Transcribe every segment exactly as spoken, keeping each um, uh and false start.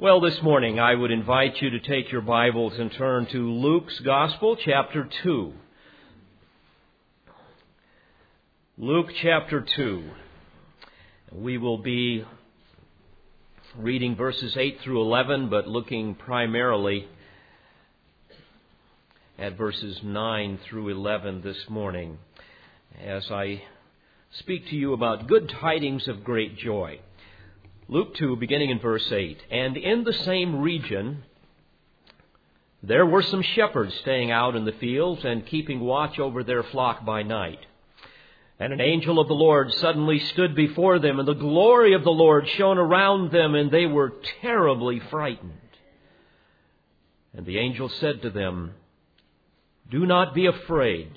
Well, this morning I would invite you to take your Bibles and turn to Luke's Gospel, chapter two. Luke chapter two. We will be reading verses eight through eleven, but looking primarily at verses nine through eleven this morning as I speak to you about good tidings of great joy. Luke two, beginning in verse eight. And in the same region there were some shepherds staying out in the fields and keeping watch over their flock by night. And an angel of the Lord suddenly stood before them, and the glory of the Lord shone around them, and they were terribly frightened. And the angel said to them, "Do not be afraid,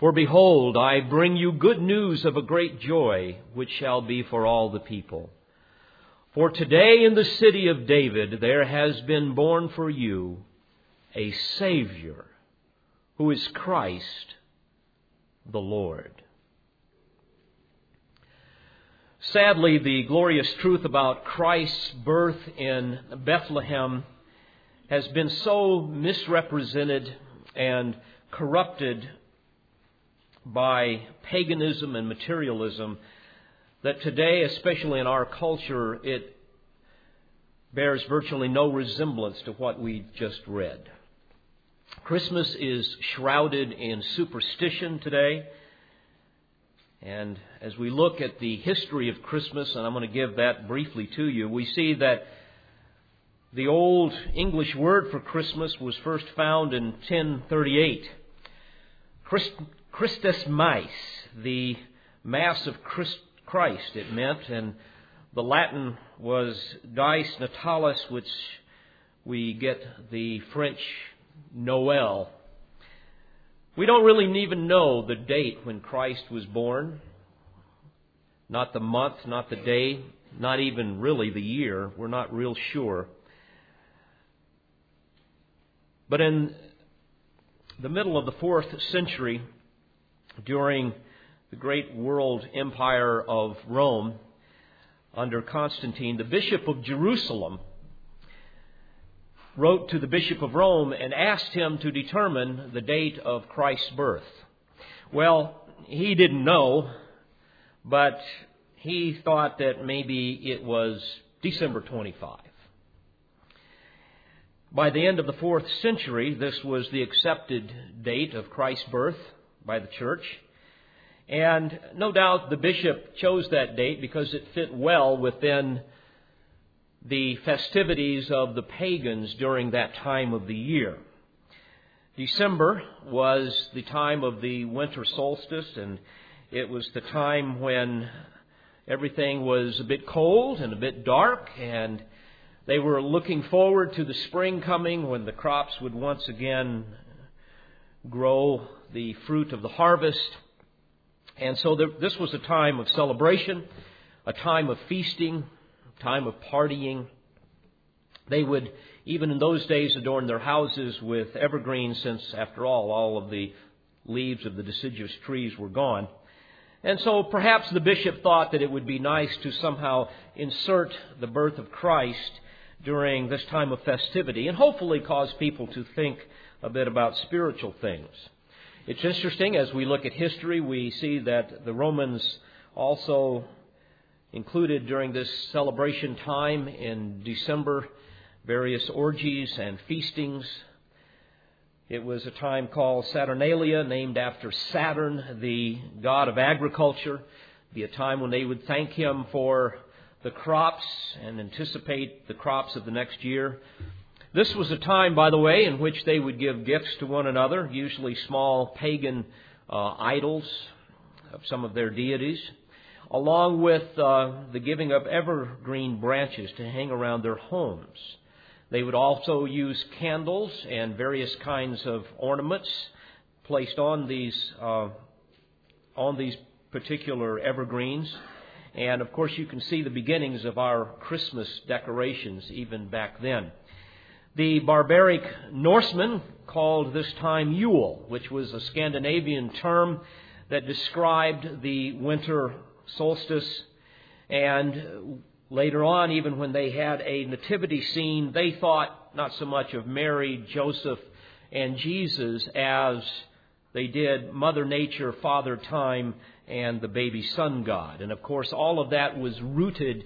for behold, I bring you good news of a great joy, which shall be for all the people. For today in the city of David there has been born for you a Savior, who is Christ the Lord." Sadly, the glorious truth about Christ's birth in Bethlehem has been so misrepresented and corrupted by paganism and materialism that today, especially in our culture, it bears virtually no resemblance to what we just read. Christmas is shrouded in superstition today. And as we look at the history of Christmas, and I'm going to give that briefly to you, we see that the old English word for Christmas was first found in ten thirty-eight. Christ, Christus Mass, the Mass of Christ, Christ, it meant, and the Latin was Dies Natalis, which we get the French Noel. We don't really even know the date when Christ was born, not the month, not the day, not even really the year. We're not real sure. But in the middle of the fourth century, during the great world empire of Rome, under Constantine, the Bishop of Jerusalem wrote to the Bishop of Rome and asked him to determine the date of Christ's birth. Well, he didn't know, but he thought that maybe it was December twenty-fifth. By the end of the fourth century, this was the accepted date of Christ's birth by the church. And no doubt the bishop chose that date because it fit well within the festivities of the pagans during that time of the year. December was the time of the winter solstice, and it was the time when everything was a bit cold and a bit dark, and they were looking forward to the spring coming when the crops would once again grow the fruit of the harvest. And so there, this was a time of celebration, a time of feasting, a time of partying. They would, even in those days, adorn their houses with evergreens, since, after all, all of the leaves of the deciduous trees were gone. And so perhaps the bishop thought that it would be nice to somehow insert the birth of Christ during this time of festivity and hopefully cause people to think a bit about spiritual things. It's interesting, as we look at history, we see that the Romans also included during this celebration time in December various orgies and feastings. It was a time called Saturnalia, named after Saturn, the god of agriculture. It'd be a time when they would thank him for the crops and anticipate the crops of the next year. This was a time, by the way, in which they would give gifts to one another, usually small pagan uh, idols of some of their deities, along with uh, the giving of evergreen branches to hang around their homes. They would also use candles and various kinds of ornaments placed on these uh, on these particular evergreens. And, of course, you can see the beginnings of our Christmas decorations even back then. The barbaric Norsemen called this time Yule, which was a Scandinavian term that described the winter solstice. And Later on, even when they had a nativity scene, they thought not so much of Mary, Joseph, and Jesus as they did Mother Nature, Father Time, and the baby sun god. And of course, all of that was rooted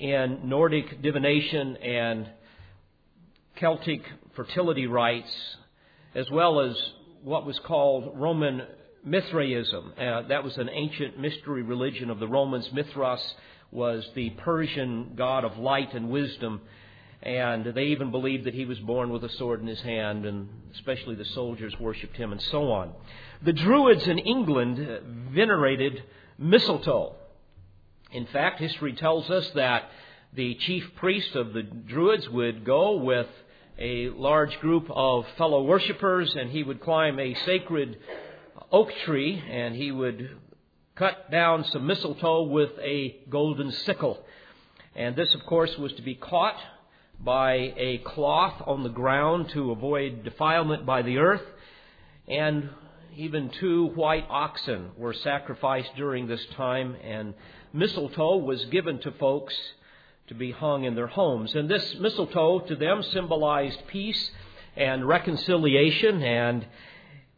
in Nordic divination and Celtic fertility rites, as well as what was called Roman Mithraism. Uh, that was an ancient mystery religion of the Romans. Mithras was the Persian god of light and wisdom. And they even believed that he was born with a sword in his hand, and especially the soldiers worshipped him, and so on. The Druids in England venerated mistletoe. In fact, history tells us that the chief priest of the Druids would go with a large group of fellow worshippers, and he would climb a sacred oak tree, and he would cut down some mistletoe with a golden sickle. And this, of course, was to be caught by a cloth on the ground to avoid defilement by the earth. And even two white oxen were sacrificed during this time, and mistletoe was given to folks to be hung in their homes. And this mistletoe to them symbolized peace and reconciliation. And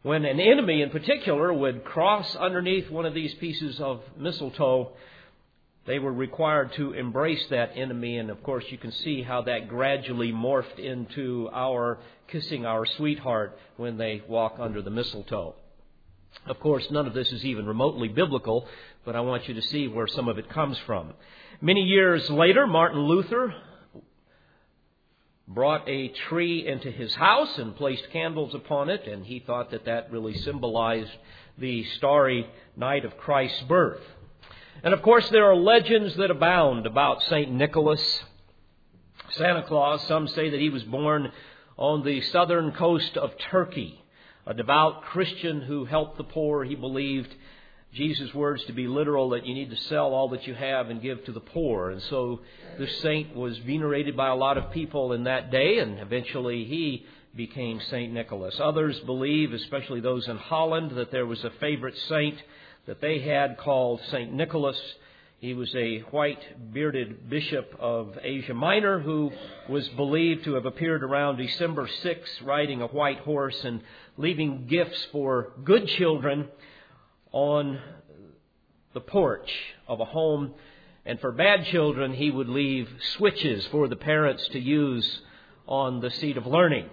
when an enemy in particular would cross underneath one of these pieces of mistletoe, they were required to embrace that enemy. And of course, you can see how that gradually morphed into our kissing our sweetheart when they walk under the mistletoe. Of course, none of this is even remotely biblical, but I want you to see where some of it comes from. Many years later, Martin Luther brought a tree into his house and placed candles upon it, and he thought that that really symbolized the starry night of Christ's birth. And of course, there are legends that abound about Saint Nicholas, Santa Claus. Some say that he was born on the southern coast of Turkey, a devout Christian who helped the poor. He believed Jesus' words to be literal, that you need to sell all that you have and give to the poor. And so this saint was venerated by a lot of people in that day, and eventually he became Saint Nicholas. Others believe, especially those in Holland, that there was a favorite saint that they had called Saint Nicholas. He was a white-bearded bishop of Asia Minor who was believed to have appeared around December sixth riding a white horse and leaving gifts for good children on the porch of a home. And for bad children, he would leave switches for the parents to use on the seat of learning.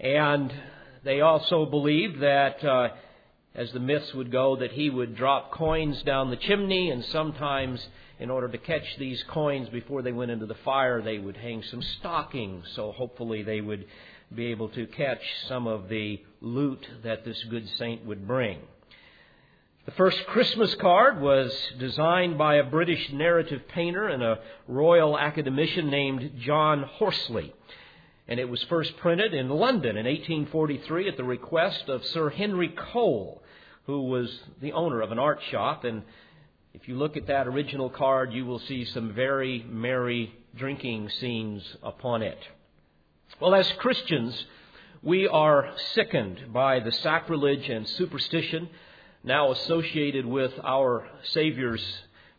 And they also believed that, uh, as the myths would go, that he would drop coins down the chimney, and sometimes in order to catch these coins before they went into the fire, they would hang some stockings. So hopefully they would be able to catch some of the loot that this good saint would bring. The first Christmas card was designed by a British narrative painter and a royal academician named John Horsley. And it was first printed in London in eighteen forty-three at the request of Sir Henry Cole, who was the owner of an art shop. And if you look at that original card, you will see some very merry drinking scenes upon it. Well, as Christians, we are sickened by the sacrilege and superstition now associated with our Savior's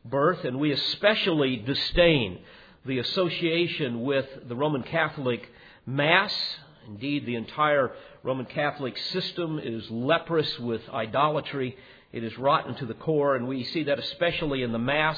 birth, and we especially disdain the association with the Roman Catholic Mass. Indeed, the entire Roman Catholic system is leprous with idolatry. It is rotten to the core, and we see that especially in the Mass,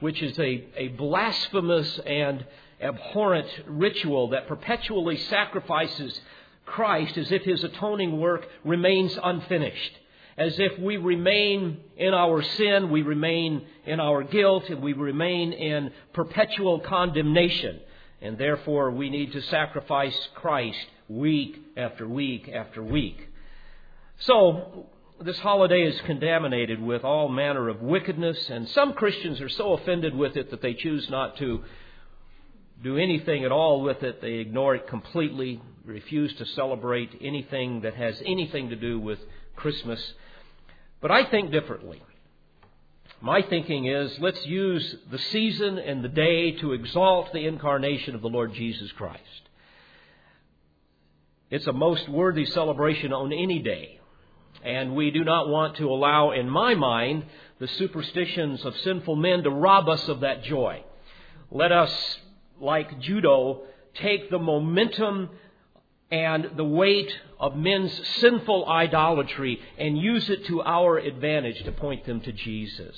which is a, a blasphemous and abhorrent ritual that perpetually sacrifices Christ as if his atoning work remains unfinished. As if we remain in our sin, we remain in our guilt, and we remain in perpetual condemnation. And therefore, we need to sacrifice Christ week after week after week. So, this holiday is contaminated with all manner of wickedness, and some Christians are so offended with it that they choose not to do anything at all with it. They ignore it completely, refuse to celebrate anything that has anything to do with Christmas. But I think differently. My thinking is, let's use the season and the day to exalt the incarnation of the Lord Jesus Christ. It's a most worthy celebration on any day. And we do not want to allow, in my mind, the superstitions of sinful men to rob us of that joy. Let us, like judo, take the momentum and the weight of men's sinful idolatry and use it to our advantage to point them to Jesus.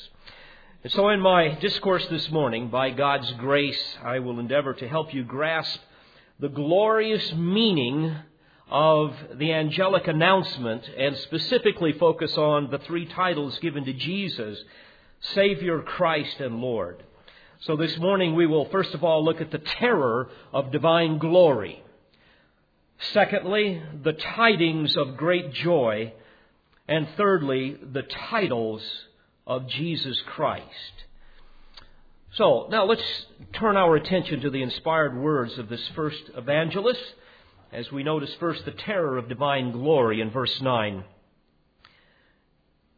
And so in my discourse this morning, by God's grace, I will endeavor to help you grasp the glorious meaning of the angelic announcement and specifically focus on the three titles given to Jesus, Savior, Christ, and Lord. So this morning we will first of all look at the terror of divine glory. Secondly, the tidings of great joy. And thirdly, the titles of Jesus Christ. So now let's turn our attention to the inspired words of this first evangelist as we notice first the terror of divine glory in verse nine.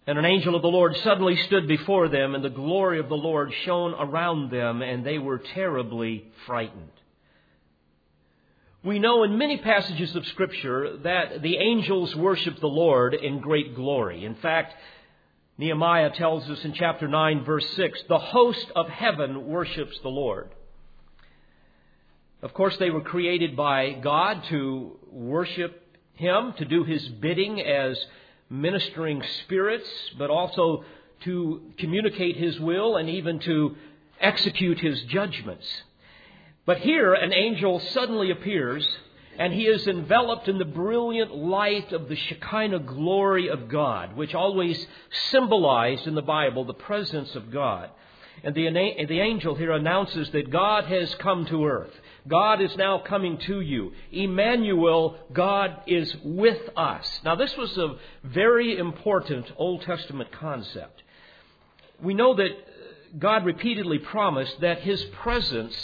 And an angel of the Lord suddenly stood before them, and the glory of the Lord shone around them, and they were terribly frightened. We know in many passages of Scripture that the angels worship the Lord in great glory. In fact, Nehemiah tells us in chapter nine, verse six, the host of heaven worships the Lord. Of course, they were created by God to worship Him, to do His bidding as ministering spirits, but also to communicate His will and even to execute His judgments. But here an angel suddenly appears, and he is enveloped in the brilliant light of the Shekinah glory of God, which always symbolized in the Bible the presence of God. And the, the angel here announces that God has come to earth. God is now coming to you. Emmanuel, God is with us. Now, this was a very important Old Testament concept. We know that God repeatedly promised that His presence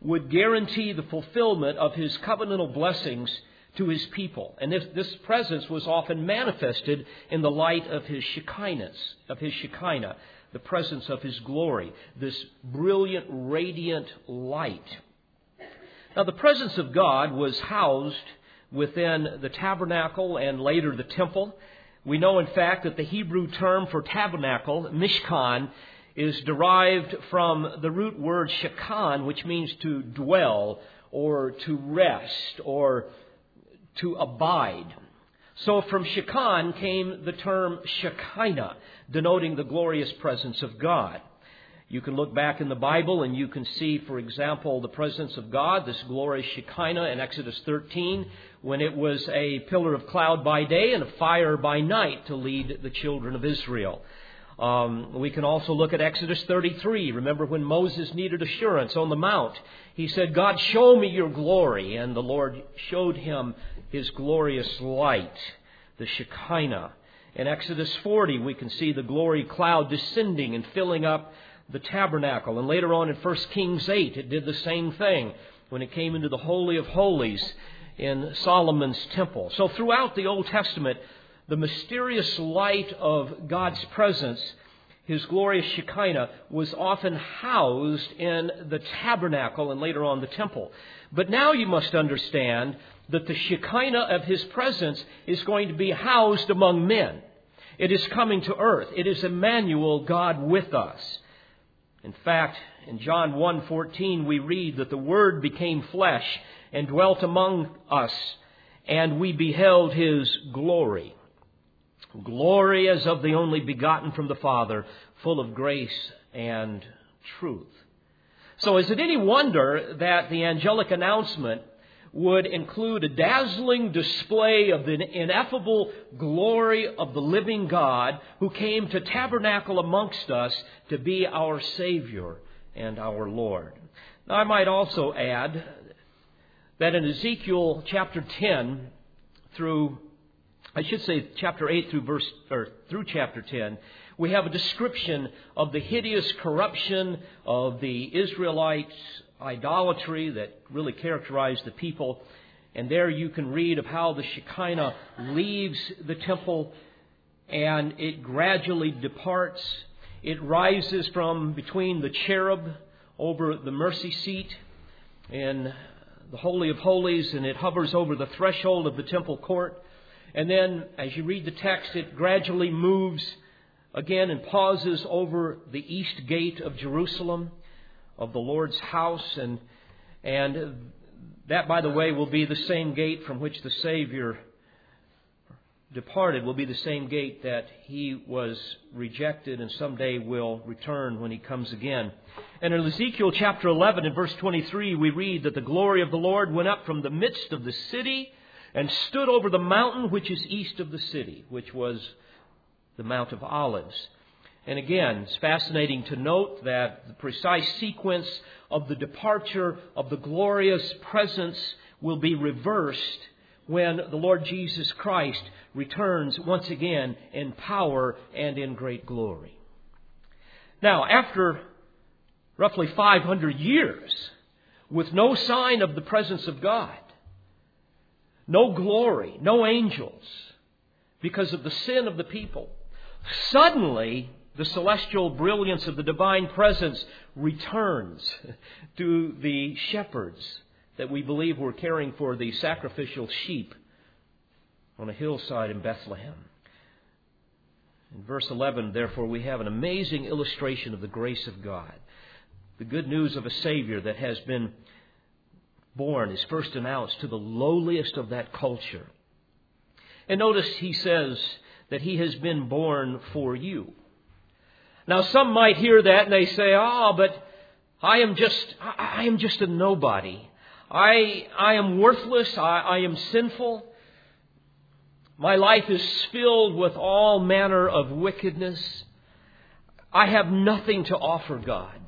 would guarantee the fulfillment of His covenantal blessings to His people. And this, this presence was often manifested in the light of His Shekinah, of His Shekinah, the presence of His glory, this brilliant, radiant light. Now, the presence of God was housed within the tabernacle and later the temple. We know, in fact, that the Hebrew term for tabernacle, mishkan, is derived from the root word shekan, which means to dwell or to rest or to abide. So from shekan came the term Shekinah, denoting the glorious presence of God. You can look back in the Bible and you can see, for example, the presence of God, this glorious Shekinah in Exodus thirteen, when it was a pillar of cloud by day and a fire by night to lead the children of Israel. Um, we can also look at Exodus thirty-three. Remember when Moses needed assurance on the mount, he said, God, show me your glory. And the Lord showed him his glorious light, the Shekinah. In Exodus forty, we can see the glory cloud descending and filling up the tabernacle. And later on in First Kings eight, it did the same thing when it came into the Holy of Holies in Solomon's temple. So throughout the Old Testament, the mysterious light of God's presence, His glorious Shekinah, was often housed in the tabernacle and later on the temple. But now you must understand that the Shekinah of His presence is going to be housed among men. It is coming to earth. It is Emmanuel, God with us. In fact, in John one fourteen, we read that the Word became flesh and dwelt among us, and we beheld His glory. Glory as of the only begotten from the Father, full of grace and truth. So is it any wonder that the angelic announcement would include a dazzling display of the ineffable glory of the living God who came to tabernacle amongst us to be our Savior and our Lord. Now, I might also add that in Ezekiel chapter ten through, I should say chapter eight through verse or through chapter ten, we have a description of the hideous corruption of the Israelites' idolatry that really characterized the people. And there you can read of how the Shekinah leaves the temple and it gradually departs. It rises from between the cherub over the mercy seat in the Holy of Holies, and it hovers over the threshold of the temple court. And then as you read the text, it gradually moves again and pauses over the east gate of Jerusalem. of the Lord's house, and and that, by the way, will be the same gate from which the Savior departed, will be the same gate that he was rejected and someday will return when he comes again. And in Ezekiel chapter eleven and verse twenty-three, we read that the glory of the Lord went up from the midst of the city and stood over the mountain which is east of the city, which was the Mount of Olives. And again, it's fascinating to note that the precise sequence of the departure of the glorious presence will be reversed when the Lord Jesus Christ returns once again in power and in great glory. Now, after roughly five hundred years, with no sign of the presence of God, no glory, no angels, because of the sin of the people, suddenly the celestial brilliance of the divine presence returns to the shepherds that we believe were caring for the sacrificial sheep on a hillside in Bethlehem. In verse eleven, therefore, we have an amazing illustration of the grace of God. The good news of a Savior that has been born is first announced to the lowliest of that culture. And notice he says that he has been born for you. Now, some might hear that and they say, ah, oh, but I am just I am just a nobody. I I am worthless. I, I am sinful. My life is filled with all manner of wickedness. I have nothing to offer God.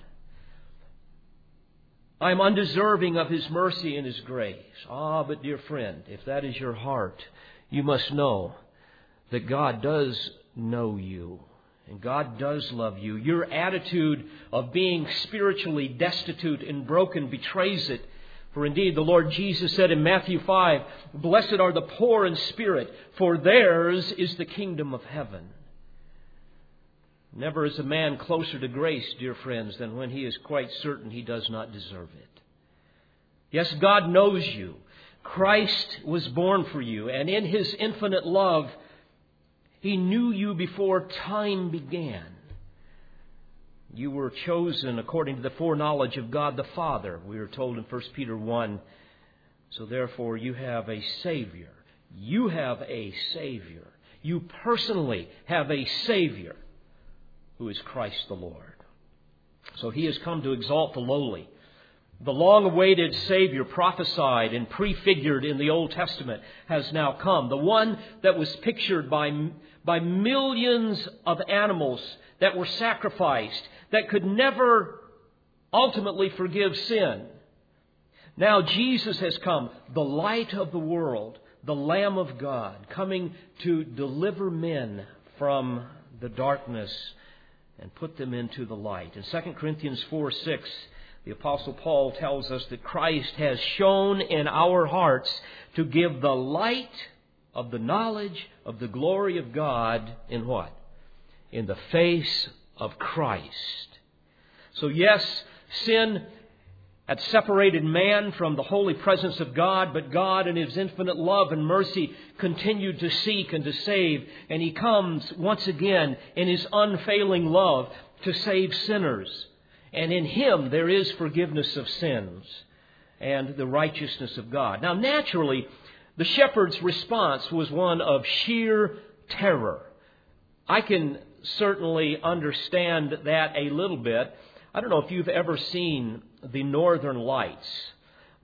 I am undeserving of His mercy and His grace. Ah, but dear friend, if that is your heart, you must know that God does know you and God does love you. Your attitude of being spiritually destitute and broken betrays it. For indeed, the Lord Jesus said in Matthew five, "Blessed are the poor in spirit, for theirs is the kingdom of heaven." Never is a man closer to grace, dear friends, than when he is quite certain he does not deserve it. Yes, God knows you. Christ was born for you, and in His infinite love, He knew you before time began. You were chosen according to the foreknowledge of God the Father, we are told in First Peter one. So therefore, you have a Savior. You have a Savior. You personally have a Savior who is Christ the Lord. So He has come to exalt the lowly. The long-awaited Savior prophesied and prefigured in the Old Testament has now come. The one that was pictured by, by millions of animals that were sacrificed, that could never ultimately forgive sin. Now Jesus has come, the light of the world, the Lamb of God, coming to deliver men from the darkness and put them into the light. In Second Corinthians four six, the Apostle Paul tells us that Christ has shone in our hearts to give the light of the knowledge of the glory of God in what? In the face of Christ. So yes, sin had separated man from the holy presence of God, but God in His infinite love and mercy continued to seek and to save, and He comes once again in His unfailing love to save sinners. And in Him there is forgiveness of sins and the righteousness of God. Now, naturally, the shepherd's response was one of sheer terror. I can certainly understand that a little bit. I don't know if you've ever seen the northern lights,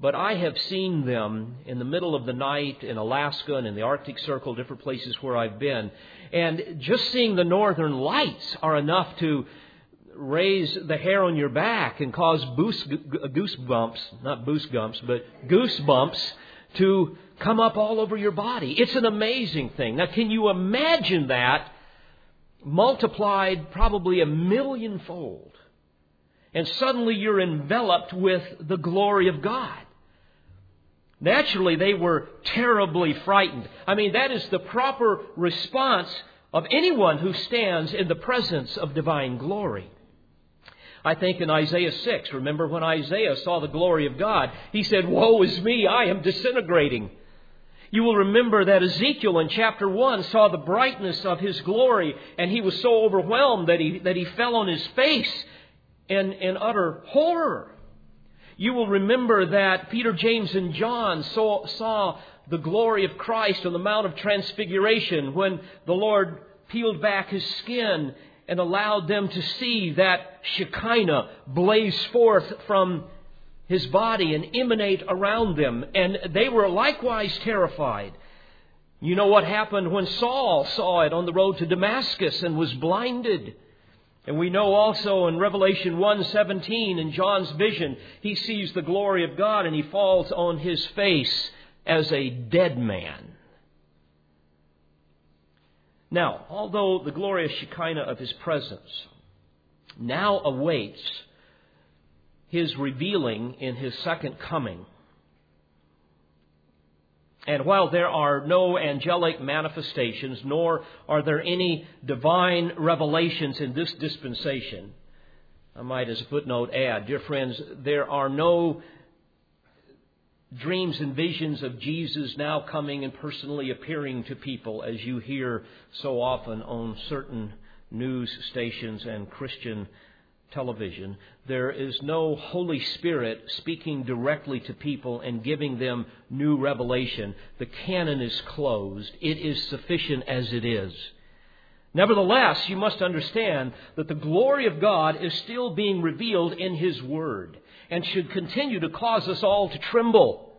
but I have seen them in the middle of the night in Alaska and in the Arctic Circle, different places where I've been. And just seeing the northern lights are enough to raise the hair on your back and cause goosebumps, not goosebumps, but goosebumps to come up all over your body. It's an amazing thing. Now, can you imagine that multiplied probably a million fold? And suddenly you're enveloped with the glory of God. Naturally, they were terribly frightened. I mean, that is the proper response of anyone who stands in the presence of divine glory. I think in Isaiah six, remember when Isaiah saw the glory of God, he said, "Woe is me, I am disintegrating." You will remember that Ezekiel in chapter one saw the brightness of his glory, and he was so overwhelmed that he that he fell on his face and, and utter horror. You will remember that Peter, James, and John saw, saw the glory of Christ on the Mount of Transfiguration when the Lord peeled back his skin and allowed them to see that Shekinah blaze forth from his body and emanate around them. And they were likewise terrified. You know what happened when Saul saw it on the road to Damascus and was blinded. And we know also in Revelation one seventeen, in John's vision, he sees the glory of God and he falls on his face as a dead man. Now, although the glorious Shekinah of his presence now awaits his revealing in his second coming, and while there are no angelic manifestations, nor are there any divine revelations in this dispensation, I might as a footnote add, dear friends, there are no dreams and visions of Jesus now coming and personally appearing to people, as you hear so often on certain news stations and Christian television. There is no Holy Spirit speaking directly to people and giving them new revelation. The canon is closed. It is sufficient as it is. Nevertheless, you must understand that the glory of God is still being revealed in His Word and should continue to cause us all to tremble.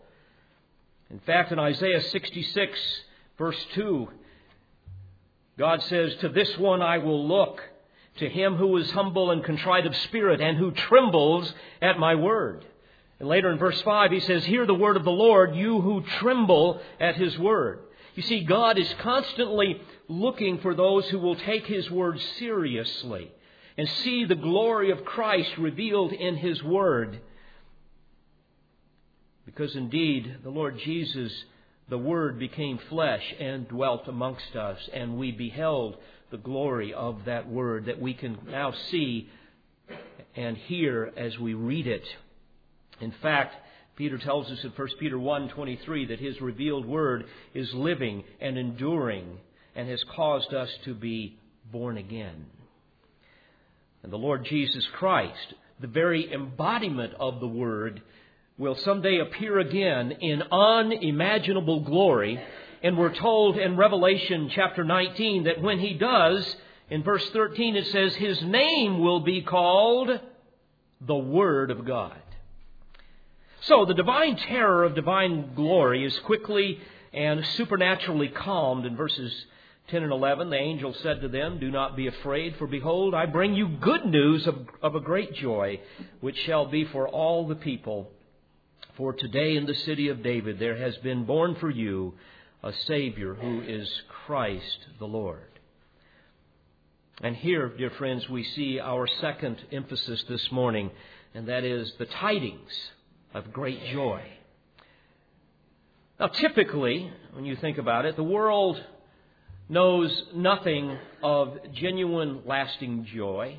In fact, in Isaiah sixty-six, verse two, God says, "To this one I will look, to him who is humble and contrite of spirit and who trembles at my word." And later in verse five, He says, "Hear the word of the Lord, you who tremble at His word." You see, God is constantly looking for those who will take His word seriously and see the glory of Christ revealed in His word. Because indeed, the Lord Jesus, the Word, became flesh and dwelt amongst us, and we beheld the glory of that Word that we can now see and hear as we read it. In fact, Peter tells us in First Peter one twenty-three that His revealed Word is living and enduring and has caused us to be born again. And the Lord Jesus Christ, the very embodiment of the Word, will someday appear again in unimaginable glory. And we're told in Revelation chapter nineteen that when He does, in verse thirteen it says, His name will be called the Word of God. So the divine terror of divine glory is quickly and supernaturally calmed. In verses ten and eleven, the angel said to them, "Do not be afraid, for behold, I bring you good news of, of a great joy, which shall be for all the people. For today in the city of David there has been born for you a Savior who is Christ the Lord." And here, dear friends, we see our second emphasis this morning, and that is the tidings of great joy. Now, typically, when you think about it, the world knows nothing of genuine, lasting joy.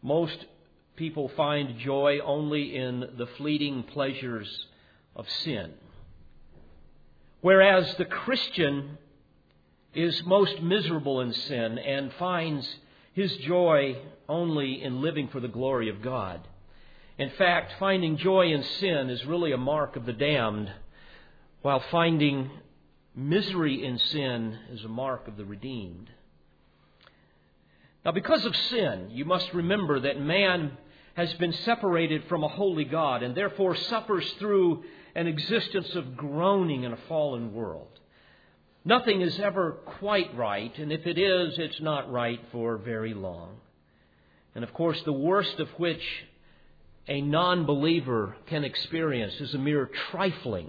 Most people find joy only in the fleeting pleasures of sin, whereas the Christian is most miserable in sin and finds his joy only in living for the glory of God. In fact, finding joy in sin is really a mark of the damned, while finding misery in sin is a mark of the redeemed. Now, because of sin, you must remember that man has been separated from a holy God and therefore suffers through an existence of groaning in a fallen world. Nothing is ever quite right, and if it is, it's not right for very long. And of course, the worst of which a non-believer can experience is a mere trifling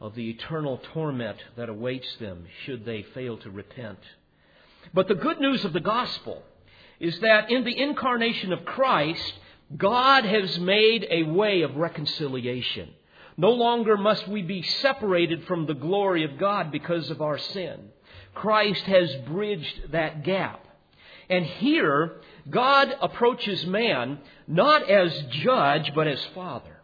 of the eternal torment that awaits them should they fail to repent. But the good news of the gospel is that in the incarnation of Christ, God has made a way of reconciliation. No longer must we be separated from the glory of God because of our sin. Christ has bridged that gap. And here, God approaches man not as judge, but as Father.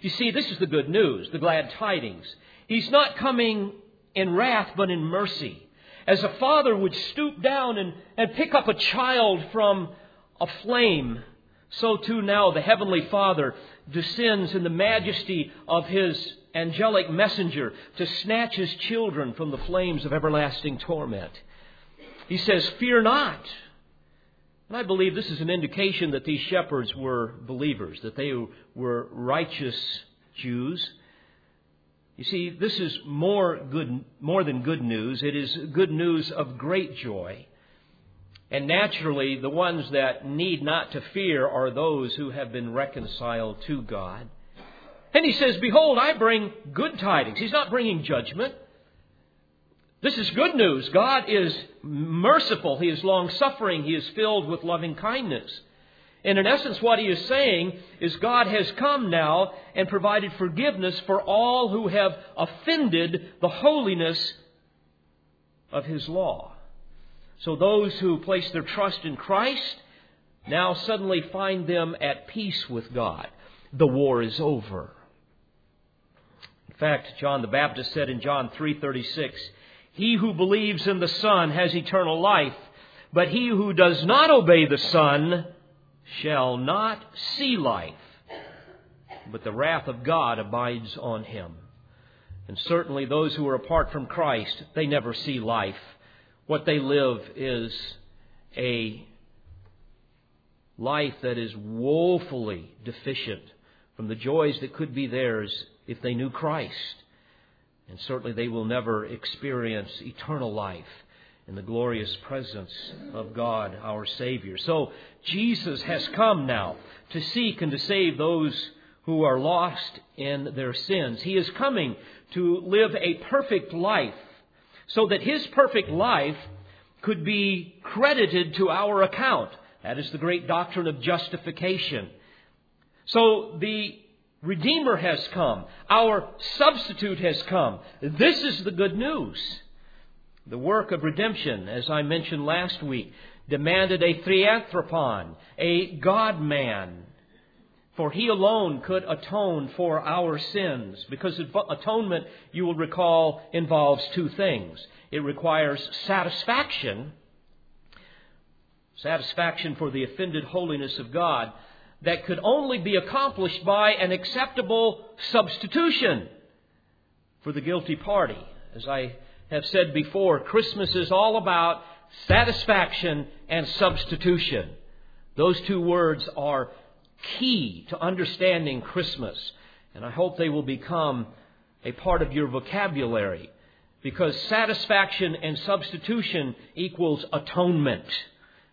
You see, this is the good news, the glad tidings. He's not coming in wrath, but in mercy. As a father would stoop down and, and pick up a child from a flame, so too now the Heavenly Father descends in the majesty of His angelic messenger to snatch His children from the flames of everlasting torment. He says, "Fear not." And I believe this is an indication that these shepherds were believers, that they were righteous Jews. You see, this is more good, more than good news. It is good news of great joy. And naturally, the ones that need not to fear are those who have been reconciled to God. And he says, "Behold, I bring good tidings." He's not bringing judgment. This is good news. God is merciful. He is long-suffering. He is filled with loving kindness. And in essence, what he is saying is God has come now and provided forgiveness for all who have offended the holiness of His law. So those who place their trust in Christ now suddenly find them at peace with God. The war is over. In fact, John the Baptist said in John three thirty-six, "He who believes in the Son has eternal life, but he who does not obey the Son shall not see life, but the wrath of God abides on him." And certainly those who are apart from Christ, they never see life. What they live is a life that is woefully deficient from the joys that could be theirs if they knew Christ. And certainly they will never experience eternal life in the glorious presence of God, our Savior. So Jesus has come now to seek and to save those who are lost in their sins. He is coming to live a perfect life so that His perfect life could be credited to our account. That is the great doctrine of justification. So the Redeemer has come. Our substitute has come. This is the good news. The work of redemption, as I mentioned last week, demanded a theanthropon, a God-man. For He alone could atone for our sins. Because atonement, you will recall, involves two things. It requires satisfaction. Satisfaction for the offended holiness of God. That could only be accomplished by an acceptable substitution for the guilty party. As I have said before, Christmas is all about satisfaction and substitution. Those two words are key to understanding Christmas. And I hope they will become a part of your vocabulary, because satisfaction and substitution equals atonement.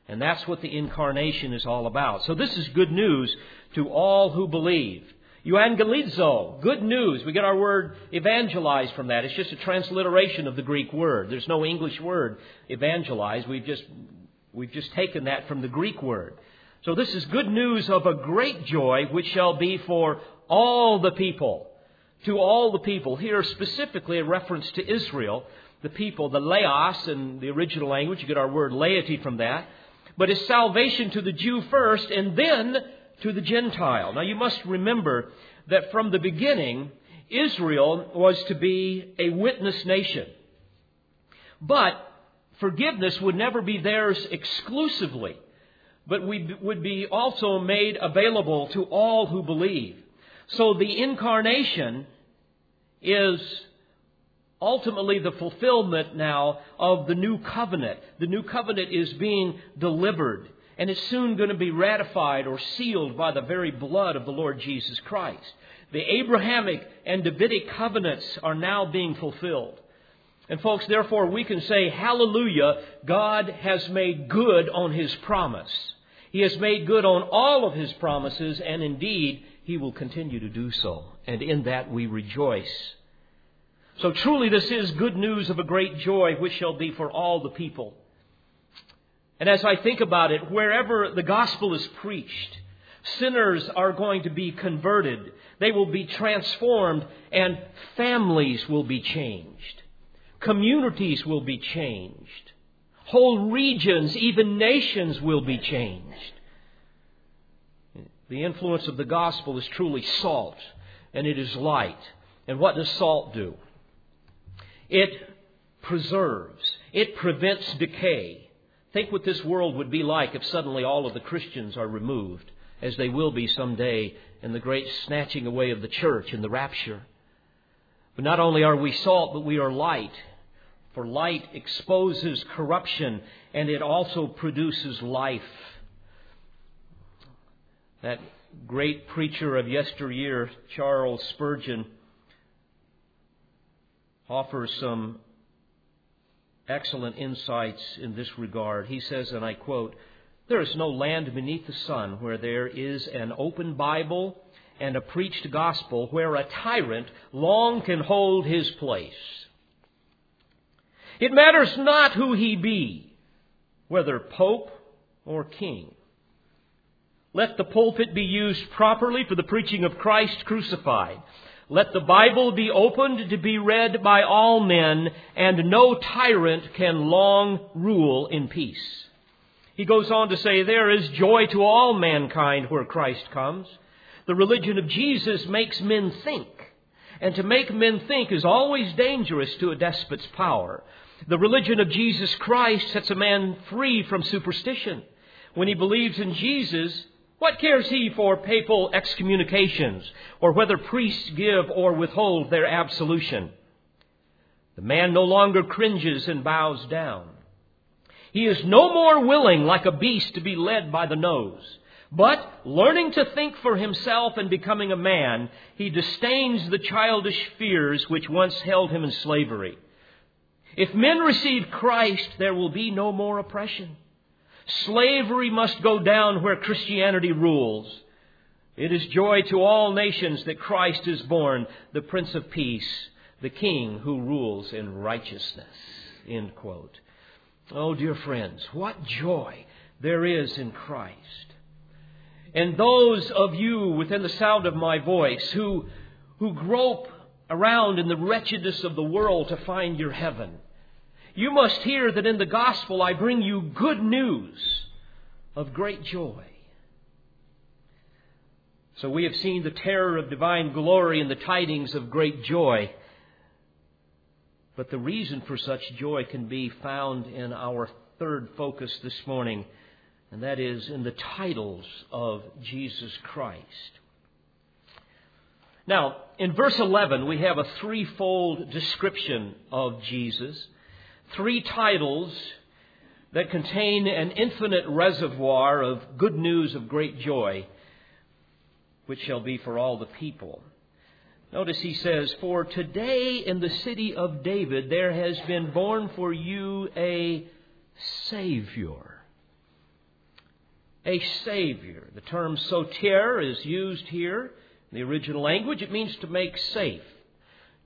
And that's what the incarnation is all about. So this is good news to all who believe. Euangelizo, good news. We get our word evangelize from that. It's just a transliteration of the Greek word. There's no English word evangelize. We've just, we've just taken that from the Greek word. So this is good news of a great joy, which shall be for all the people. To all the people. Here specifically a reference to Israel, the people, the laos in the original language. You get our word laity from that. But it's salvation to the Jew first and then to the Gentile. Now you must remember that from the beginning, Israel was to be a witness nation. But forgiveness would never be theirs exclusively, but we would be also made available to all who believe. So the incarnation is ultimately the fulfillment now of the new covenant. The new covenant is being delivered, and it's soon going to be ratified or sealed by the very blood of the Lord Jesus Christ. The Abrahamic and Davidic covenants are now being fulfilled. And folks, therefore, we can say, hallelujah, God has made good on His promise. He has made good on all of His promises, and indeed, He will continue to do so. And in that we rejoice. So truly this is good news of a great joy, which shall be for all the people. And as I think about it, wherever the gospel is preached, sinners are going to be converted. They will be transformed, and families will be changed. Communities will be changed. Whole regions, even nations, will be changed. The influence of the gospel is truly salt, and it is light. And what does salt do? It preserves. It prevents decay. Think what this world would be like if suddenly all of the Christians are removed, as they will be someday in the great snatching away of the church in the rapture. But not only are we salt, but we are light. For light exposes corruption, and it also produces life. That great preacher of yesteryear, Charles Spurgeon, offers some excellent insights in this regard. He says, and I quote, "There is no land beneath the sun where there is an open Bible and a preached gospel where a tyrant long can hold his place. It matters not who he be, whether pope or king. Let the pulpit be used properly for the preaching of Christ crucified. Let the Bible be opened to be read by all men, and no tyrant can long rule in peace." He goes on to say, "There is joy to all mankind where Christ comes. The religion of Jesus makes men think, and to make men think is always dangerous to a despot's power. The religion of Jesus Christ sets a man free from superstition. When he believes in Jesus, what cares he for papal excommunications or whether priests give or withhold their absolution? The man no longer cringes and bows down. He is no more willing, like a beast, to be led by the nose. But, learning to think for himself and becoming a man, he disdains the childish fears which once held him in slavery. If men receive Christ, there will be no more oppression. Slavery must go down where Christianity rules. It is joy to all nations that Christ is born, the Prince of Peace, the King who rules in righteousness." End quote. Oh, dear friends, what joy there is in Christ. And those of you within the sound of my voice who who grope around in the wretchedness of the world to find your heaven, you must hear that in the gospel I bring you good news of great joy. So we have seen the terror of divine glory and the tidings of great joy. But the reason for such joy can be found in our third focus this morning, and that is in the titles of Jesus Christ. Now, in verse eleven, we have a threefold description of Jesus. Three titles that contain an infinite reservoir of good news of great joy, which shall be for all the people. Notice he says, "For today in the city of David there has been born for you a Savior." A Savior. The term soter is used here in the original language. It means to make safe,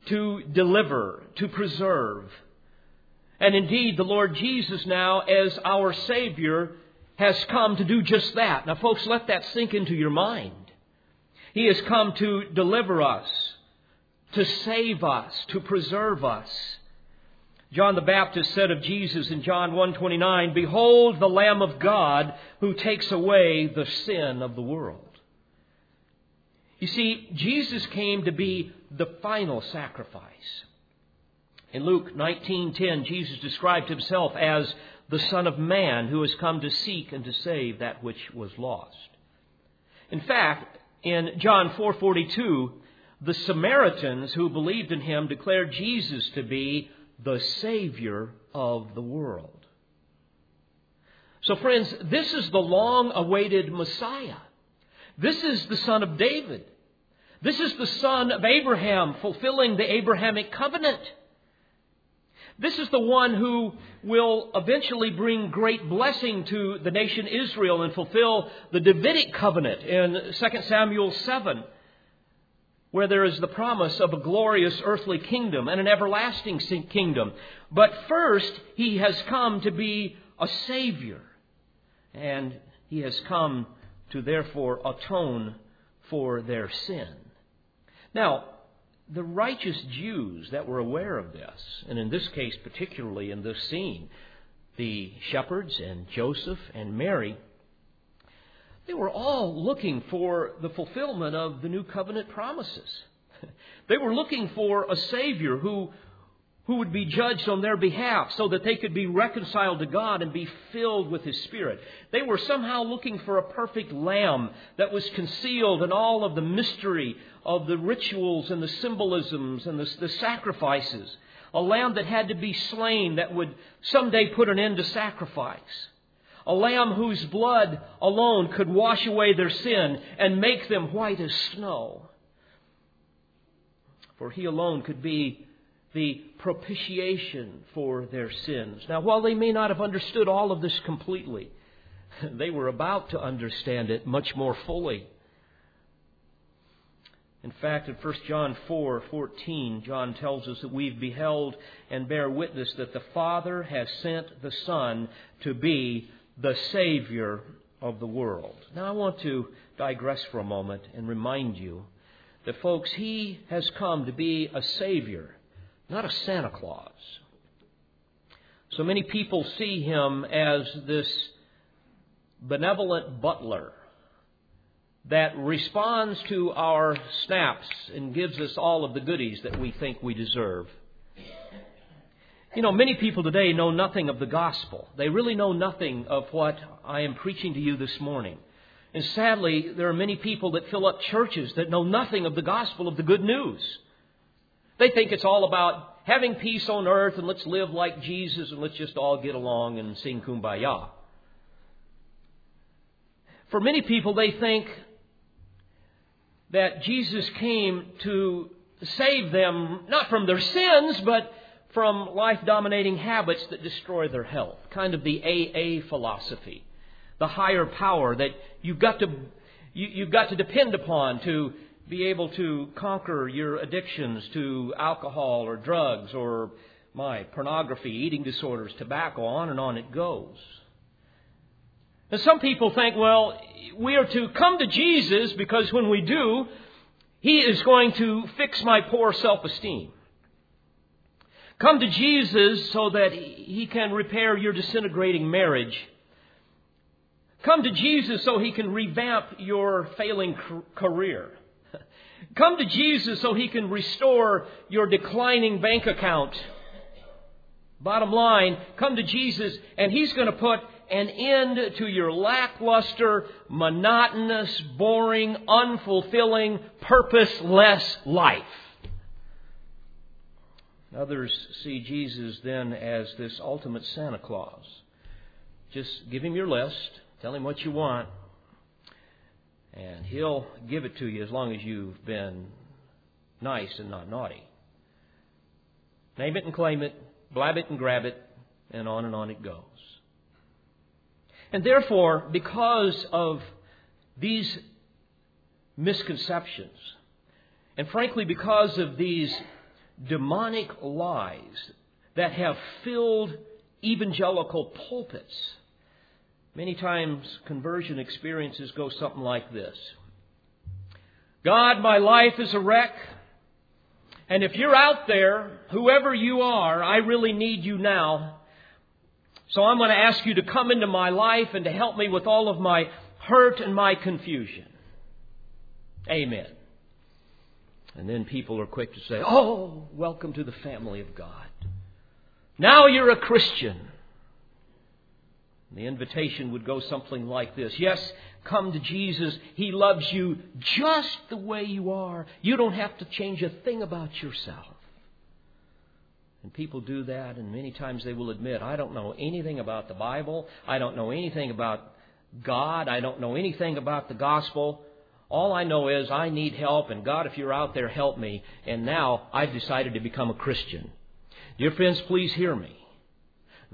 to deliver, to preserve. And indeed, the Lord Jesus now, as our Savior, has come to do just that. Now, folks, let that sink into your mind. He has come to deliver us, to save us, to preserve us. John the Baptist said of Jesus in John one twenty-nine, "Behold the Lamb of God who takes away the sin of the world." You see, Jesus came to be the final sacrifice. In Luke nineteen ten, Jesus described himself as the Son of Man who has come to seek and to save that which was lost. In fact, in John four forty-two, the Samaritans who believed in him declared Jesus to be the Savior of the world. So friends, this is the long-awaited Messiah. This is the Son of David. This is the Son of Abraham, fulfilling the Abrahamic covenant. This is the one who will eventually bring great blessing to the nation Israel and fulfill the Davidic covenant in Second Samuel seven. Where there is the promise of a glorious earthly kingdom and an everlasting kingdom. But first, he has come to be a Savior. And he has come to therefore atone for their sin. Now, the righteous Jews that were aware of this, and in this case particularly in this scene, the shepherds and Joseph and Mary, they were all looking for the fulfillment of the new covenant promises. They were looking for a Savior who who would be judged on their behalf so that they could be reconciled to God and be filled with His Spirit. They were somehow looking for a perfect lamb that was concealed in all of the mystery of the rituals and the symbolisms and the, the sacrifices. A lamb that had to be slain that would someday put an end to sacrifice. A lamb whose blood alone could wash away their sin and make them white as snow. For He alone could be the propitiation for their sins. Now, while they may not have understood all of this completely, they were about to understand it much more fully. In fact, in First John four fourteen, John tells us that we've beheld and bear witness that the Father has sent the Son to be the Savior of the world. Now, I want to digress for a moment and remind you that, folks, He has come to be a Savior, not a Santa Claus. So many people see Him as this benevolent butler that responds to our snaps and gives us all of the goodies that we think we deserve. You know, many people today know nothing of the gospel. They really know nothing of what I am preaching to you this morning. And sadly, there are many people that fill up churches that know nothing of the gospel, of the good news. They think it's all about having peace on earth and let's live like Jesus and let's just all get along and sing Kumbaya. For many people, they think that Jesus came to save them not from their sins, but from life-dominating habits that destroy their health. Kind of the A A philosophy, the higher power that you've got to you, you've got to depend upon to be able to conquer your addictions to alcohol or drugs or my pornography, eating disorders, tobacco, on and on it goes. And some people think, well, we are to come to Jesus because when we do, He is going to fix my poor self-esteem. Come to Jesus so that He can repair your disintegrating marriage. Come to Jesus so He can revamp your failing career. Come to Jesus so He can restore your declining bank account. Bottom line, come to Jesus and He's going to put an end to your lackluster, monotonous, boring, unfulfilling, purposeless life. Others see Jesus then as this ultimate Santa Claus. Just give Him your list, tell Him what you want, and He'll give it to you as long as you've been nice and not naughty. Name it and claim it, blab it and grab it, and on and on it goes. And therefore, because of these misconceptions, and frankly because of these demonic lies that have filled evangelical pulpits, many times conversion experiences go something like this. God, my life is a wreck. And if you're out there, whoever you are, I really need you now. So I'm going to ask you to come into my life and to help me with all of my hurt and my confusion. Amen. And then people are quick to say, oh, welcome to the family of God. Now you're a Christian. The invitation would go something like this. Yes, come to Jesus. He loves you just the way you are. You don't have to change a thing about yourself. And people do that, and many times they will admit, I don't know anything about the Bible. I don't know anything about God. I don't know anything about the gospel. All I know is I need help, and God, if you're out there, help me. And now I've decided to become a Christian. Dear friends, please hear me.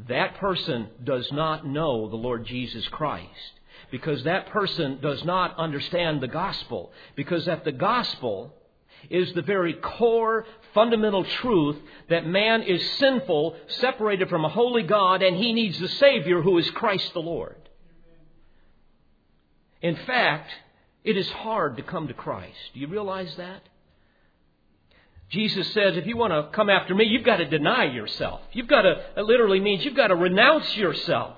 That person does not know the Lord Jesus Christ, because that person does not understand the gospel, because at the gospel is the very core, fundamental truth that man is sinful, separated from a holy God, and he needs the Savior who is Christ the Lord. In fact, it is hard to come to Christ. Do you realize that? Jesus says, if you want to come after me, you've got to deny yourself. You've got to, it literally means you've got to renounce yourself.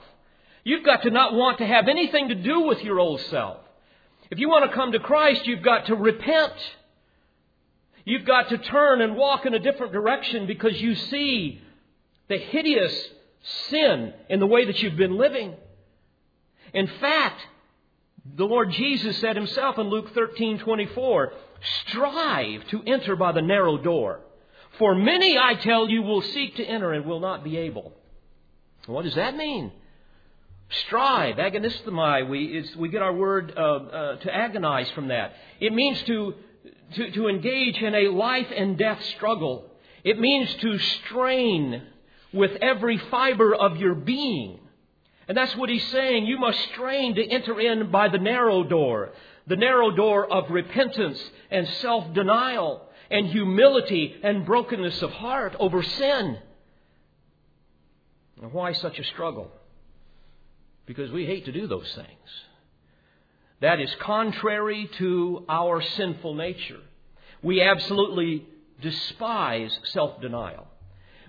You've got to not want to have anything to do with your old self. If you want to come to Christ, you've got to repent. You've got to turn and walk in a different direction because you see the hideous sin in the way that you've been living. In fact, the Lord Jesus said himself in Luke thirteen twenty-four, strive to enter by the narrow door. For many, I tell you, will seek to enter and will not be able. What does that mean? Strive, agonistomai, we, it's, we get our word uh, uh, to agonize from that. It means to, to, to engage in a life and death struggle. It means to strain with every fiber of your being. And that's what he's saying. You must strain to enter in by the narrow door. The narrow door of repentance and self-denial and humility and brokenness of heart over sin. And why such a struggle? Because we hate to do those things. That is contrary to our sinful nature. We absolutely despise self-denial.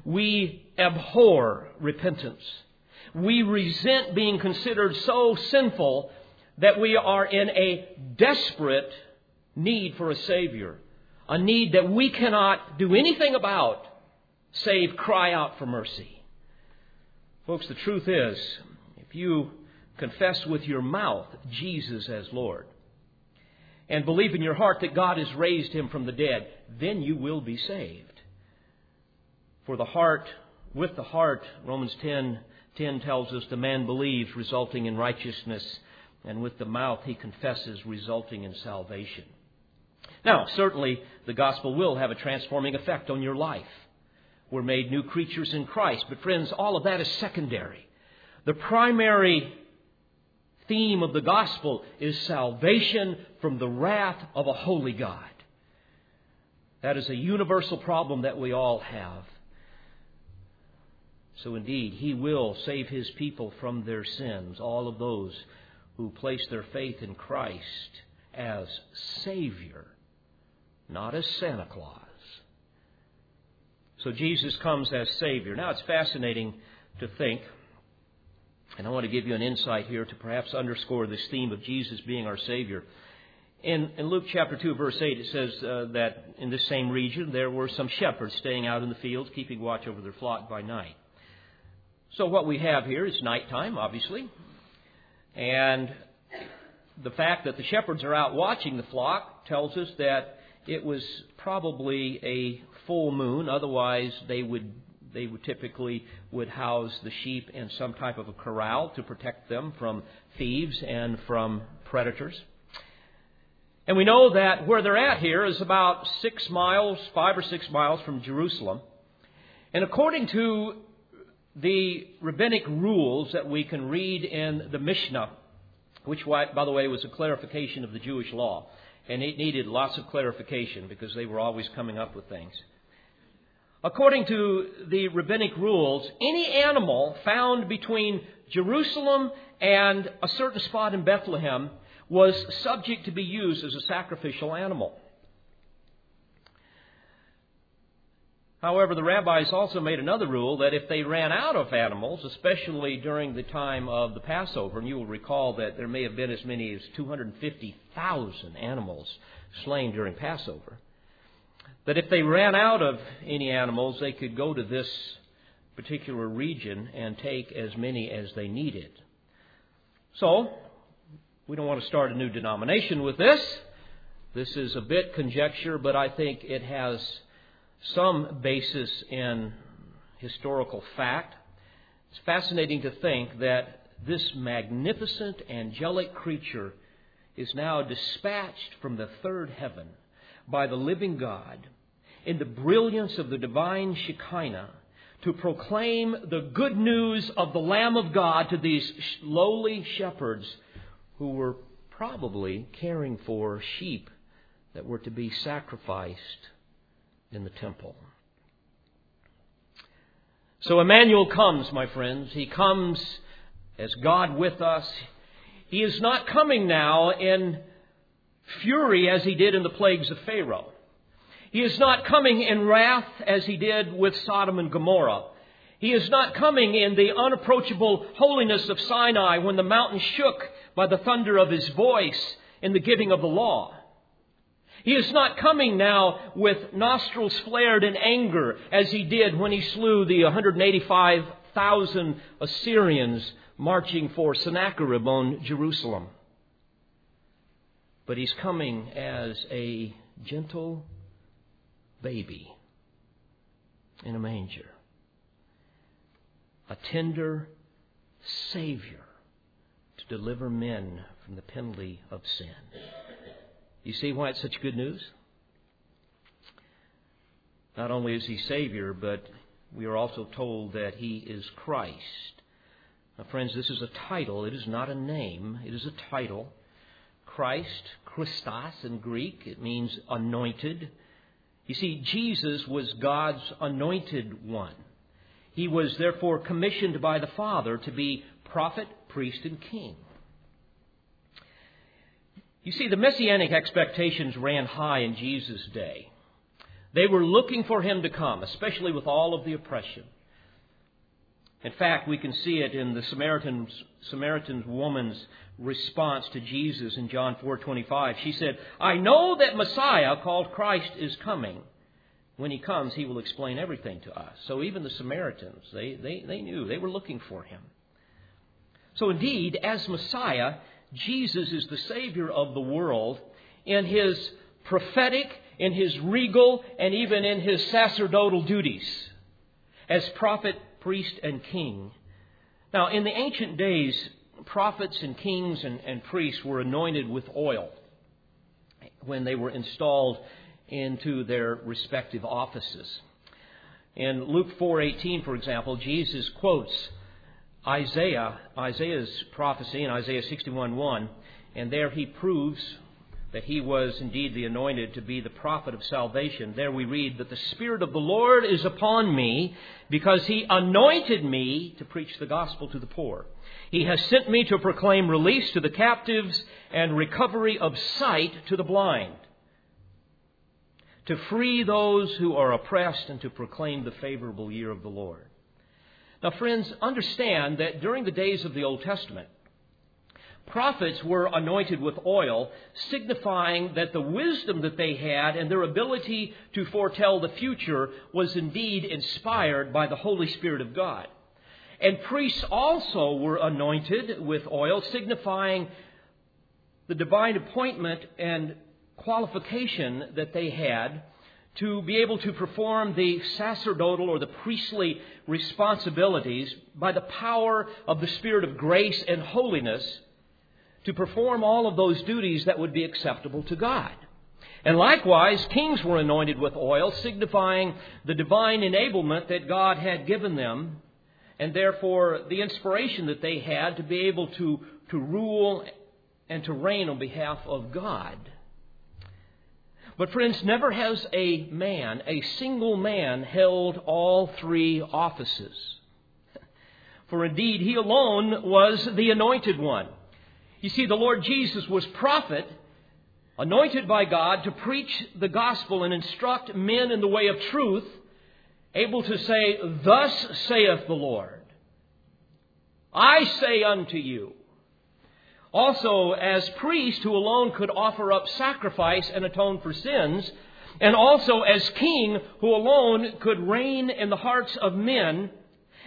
We abhor repentance. We resent being considered so sinful that we are in a desperate need for a Savior. A need that we cannot do anything about save cry out for mercy. Folks, the truth is, if you confess with your mouth Jesus as Lord and believe in your heart that God has raised him from the dead, then you will be saved. For the heart, with the heart, Romans ten ten tells us the man believes, resulting in righteousness, and with the mouth he confesses, resulting in salvation. Now, certainly, the gospel will have a transforming effect on your life. We're made new creatures in Christ. But friends, all of that is secondary. The primary theme of the gospel is salvation from the wrath of a holy God. That is a universal problem that we all have. So indeed, he will save his people from their sins, all of those who place their faith in Christ as Savior, not as Santa Claus. So Jesus comes as Savior. Now it's fascinating to think, and I want to give you an insight here to perhaps underscore this theme of Jesus being our Savior. In, in Luke chapter two, verse eight, it says uh, that in this same region there were some shepherds staying out in the fields, keeping watch over their flock by night. So what we have here is nighttime, obviously. And the fact that the shepherds are out watching the flock tells us that it was probably a full moon. Otherwise, they would they would typically would house the sheep in some type of a corral to protect them from thieves and from predators. And we know that where they're at here is about six miles, five or six miles from Jerusalem. And according to the rabbinic rules that we can read in the Mishnah, which, by the way, was a clarification of the Jewish law. And it needed lots of clarification because they were always coming up with things. According to the rabbinic rules, any animal found between Jerusalem and a certain spot in Bethlehem was subject to be used as a sacrificial animal. However, the rabbis also made another rule that if they ran out of animals, especially during the time of the Passover, and you will recall that there may have been as many as two hundred fifty thousand animals slain during Passover, that if they ran out of any animals, they could go to this particular region and take as many as they needed. So, we don't want to start a new denomination with this. This is a bit conjecture, but I think it has some basis in historical fact. It's fascinating to think that this magnificent angelic creature is now dispatched from the third heaven by the living God in the brilliance of the divine Shekinah to proclaim the good news of the Lamb of God to these lowly shepherds who were probably caring for sheep that were to be sacrificed in the temple. So Emmanuel comes, my friends. He comes as God with us. He is not coming now in fury as he did in the plagues of Pharaoh. He is not coming in wrath as he did with Sodom and Gomorrah. He is not coming in the unapproachable holiness of Sinai when the mountain shook by the thunder of his voice in the giving of the law. He is not coming now with nostrils flared in anger as he did when he slew the one hundred eighty-five thousand Assyrians marching for Sennacherib on Jerusalem. But he's coming as a gentle baby in a manger, a tender Savior to deliver men from the penalty of sin. You see why it's such good news? Not only is he Savior, but we are also told that he is Christ. Now, friends, this is a title. It is not a name. It is a title. Christ, Christos in Greek, it means anointed. You see, Jesus was God's anointed one. He was therefore commissioned by the Father to be prophet, priest, and king. You see, the messianic expectations ran high in Jesus' day. They were looking for him to come, especially with all of the oppression. In fact, we can see it in the Samaritans, Samaritan woman's response to Jesus in John four twenty-five. She said, "I know that Messiah, called Christ, is coming. When he comes, he will explain everything to us." So even the Samaritans, they, they, they knew. They were looking for him. So indeed, as Messiah, Jesus is the Savior of the world. In his prophetic, in his regal, and even in his sacerdotal duties as prophet, priest, and king. Now, in the ancient days, prophets and kings and, and priests were anointed with oil when they were installed into their respective offices. In Luke four eighteen, for example, Jesus quotes Isaiah, Isaiah's prophecy in Isaiah sixty-one one, and there he proves that he was indeed the anointed to be the prophet of salvation. There we read that the Spirit of the Lord is upon me because he anointed me to preach the gospel to the poor. He has sent me to proclaim release to the captives and recovery of sight to the blind, to free those who are oppressed, and to proclaim the favorable year of the Lord. Now, friends, understand that during the days of the Old Testament, prophets were anointed with oil, signifying that the wisdom that they had and their ability to foretell the future was indeed inspired by the Holy Spirit of God. And priests also were anointed with oil, signifying the divine appointment and qualification that they had to be able to perform the sacerdotal or the priestly responsibilities by the power of the Spirit of grace and holiness, to perform all of those duties that would be acceptable to God. And likewise, kings were anointed with oil, signifying the divine enablement that God had given them, and therefore the inspiration that they had to be able to, to rule and to reign on behalf of God. But friends, never has a man, a single man, held all three offices. For indeed, he alone was the anointed one. You see, the Lord Jesus was prophet, anointed by God to preach the gospel and instruct men in the way of truth, able to say, "Thus saith the Lord, I say unto you." Also, as priest, who alone could offer up sacrifice and atone for sins, and also as king, who alone could reign in the hearts of men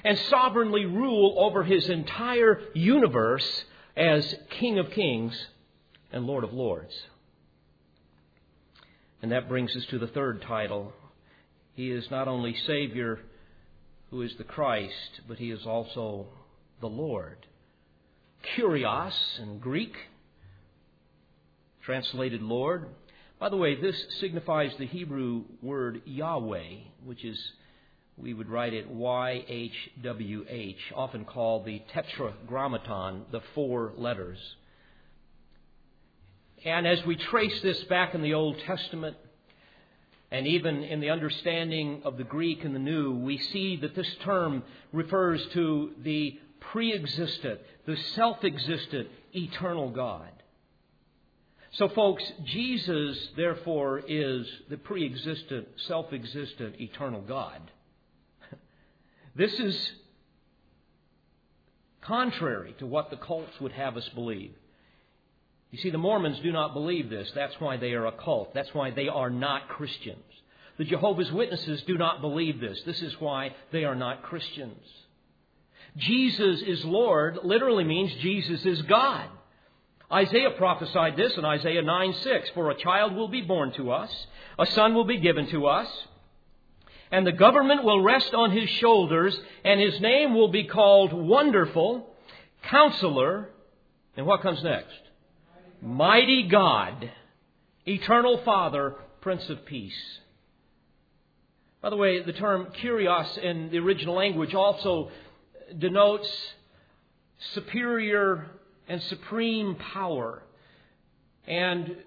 and sovereignly rule over his entire universe as King of Kings and Lord of Lords. And that brings us to the third title. He is not only Savior, who is the Christ, but he is also the Lord. Kyrios in Greek, translated Lord. By the way, this signifies the Hebrew word Yahweh, which is, we would write it Y H W H, often called the tetragrammaton, the four letters. And as we trace this back in the Old Testament, and even in the understanding of the Greek and the New, we see that this term refers to the pre-existent, the self-existent, eternal God. So, folks, Jesus, therefore, is the pre-existent, self-existent, eternal God. This is contrary to what the cults would have us believe. You see, the Mormons do not believe this. That's why they are a cult. That's why they are not Christians. The Jehovah's Witnesses do not believe this. This is why they are not Christians. Jesus is Lord literally means Jesus is God. Isaiah prophesied this in Isaiah nine six. For a child will be born to us, a son will be given to us, and the government will rest on his shoulders, and his name will be called Wonderful, Counselor. And what comes next? Mighty God, Eternal Father, Prince of Peace. By the way, the term kurios in the original language also denotes superior and supreme power and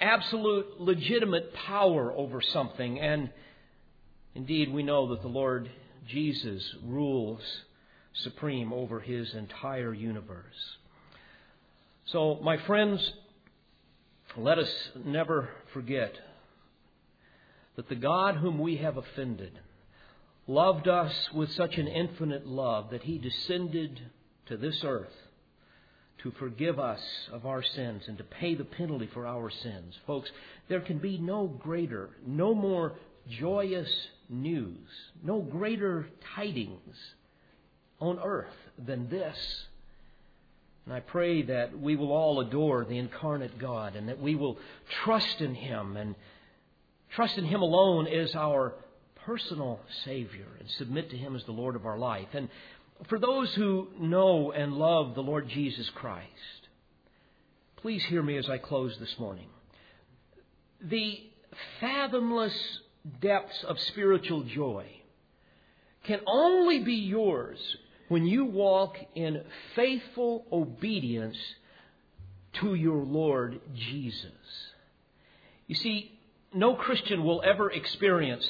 absolute legitimate power over something. And indeed, we know that the Lord Jesus rules supreme over his entire universe. So, my friends, let us never forget that the God whom we have offended loved us with such an infinite love that he descended to this earth to forgive us of our sins and to pay the penalty for our sins. Folks, there can be no greater, no more joyous news, no greater tidings on earth than this. And I pray that we will all adore the incarnate God and that we will trust in him and trust in him alone as our personal Savior and submit to him as the Lord of our life. And for those who know and love the Lord Jesus Christ, please hear me as I close this morning. The fathomless depths of spiritual joy can only be yours when you walk in faithful obedience to your Lord Jesus. You see, no Christian will ever experience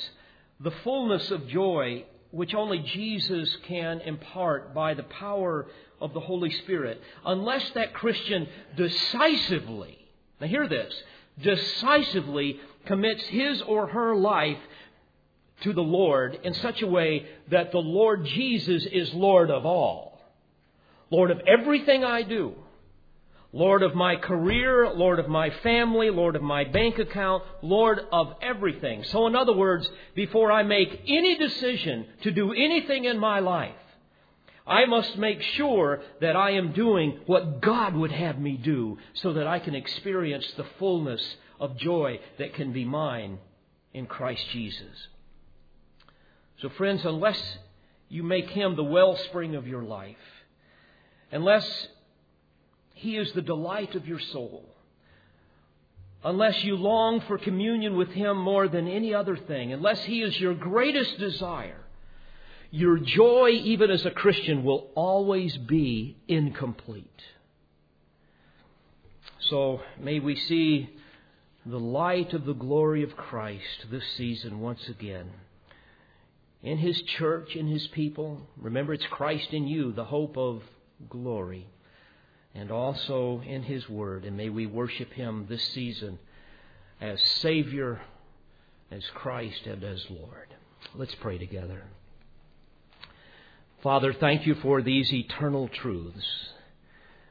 the fullness of joy which only Jesus can impart by the power of the Holy Spirit unless that Christian decisively, now hear this, decisively commits his or her life to the Lord in such a way that the Lord Jesus is Lord of all. Lord of everything I do. Lord of my career, Lord of my family, Lord of my bank account, Lord of everything. So in other words, before I make any decision to do anything in my life, I must make sure that I am doing what God would have me do so that I can experience the fullness of joy that can be mine in Christ Jesus. So friends, unless you make him the wellspring of your life, unless he is the delight of your soul, unless you long for communion with him more than any other thing, unless he is your greatest desire, your joy, even as a Christian, will always be incomplete. So may we see the light of the glory of Christ this season once again. In his church, in his people. Remember, it's Christ in you, the hope of glory. And also in his word. And may we worship him this season as Savior, as Christ, and as Lord. Let's pray together. Father, thank you for these eternal truths.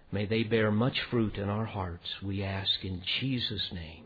May they bear much fruit in our hearts, we ask in Jesus' name.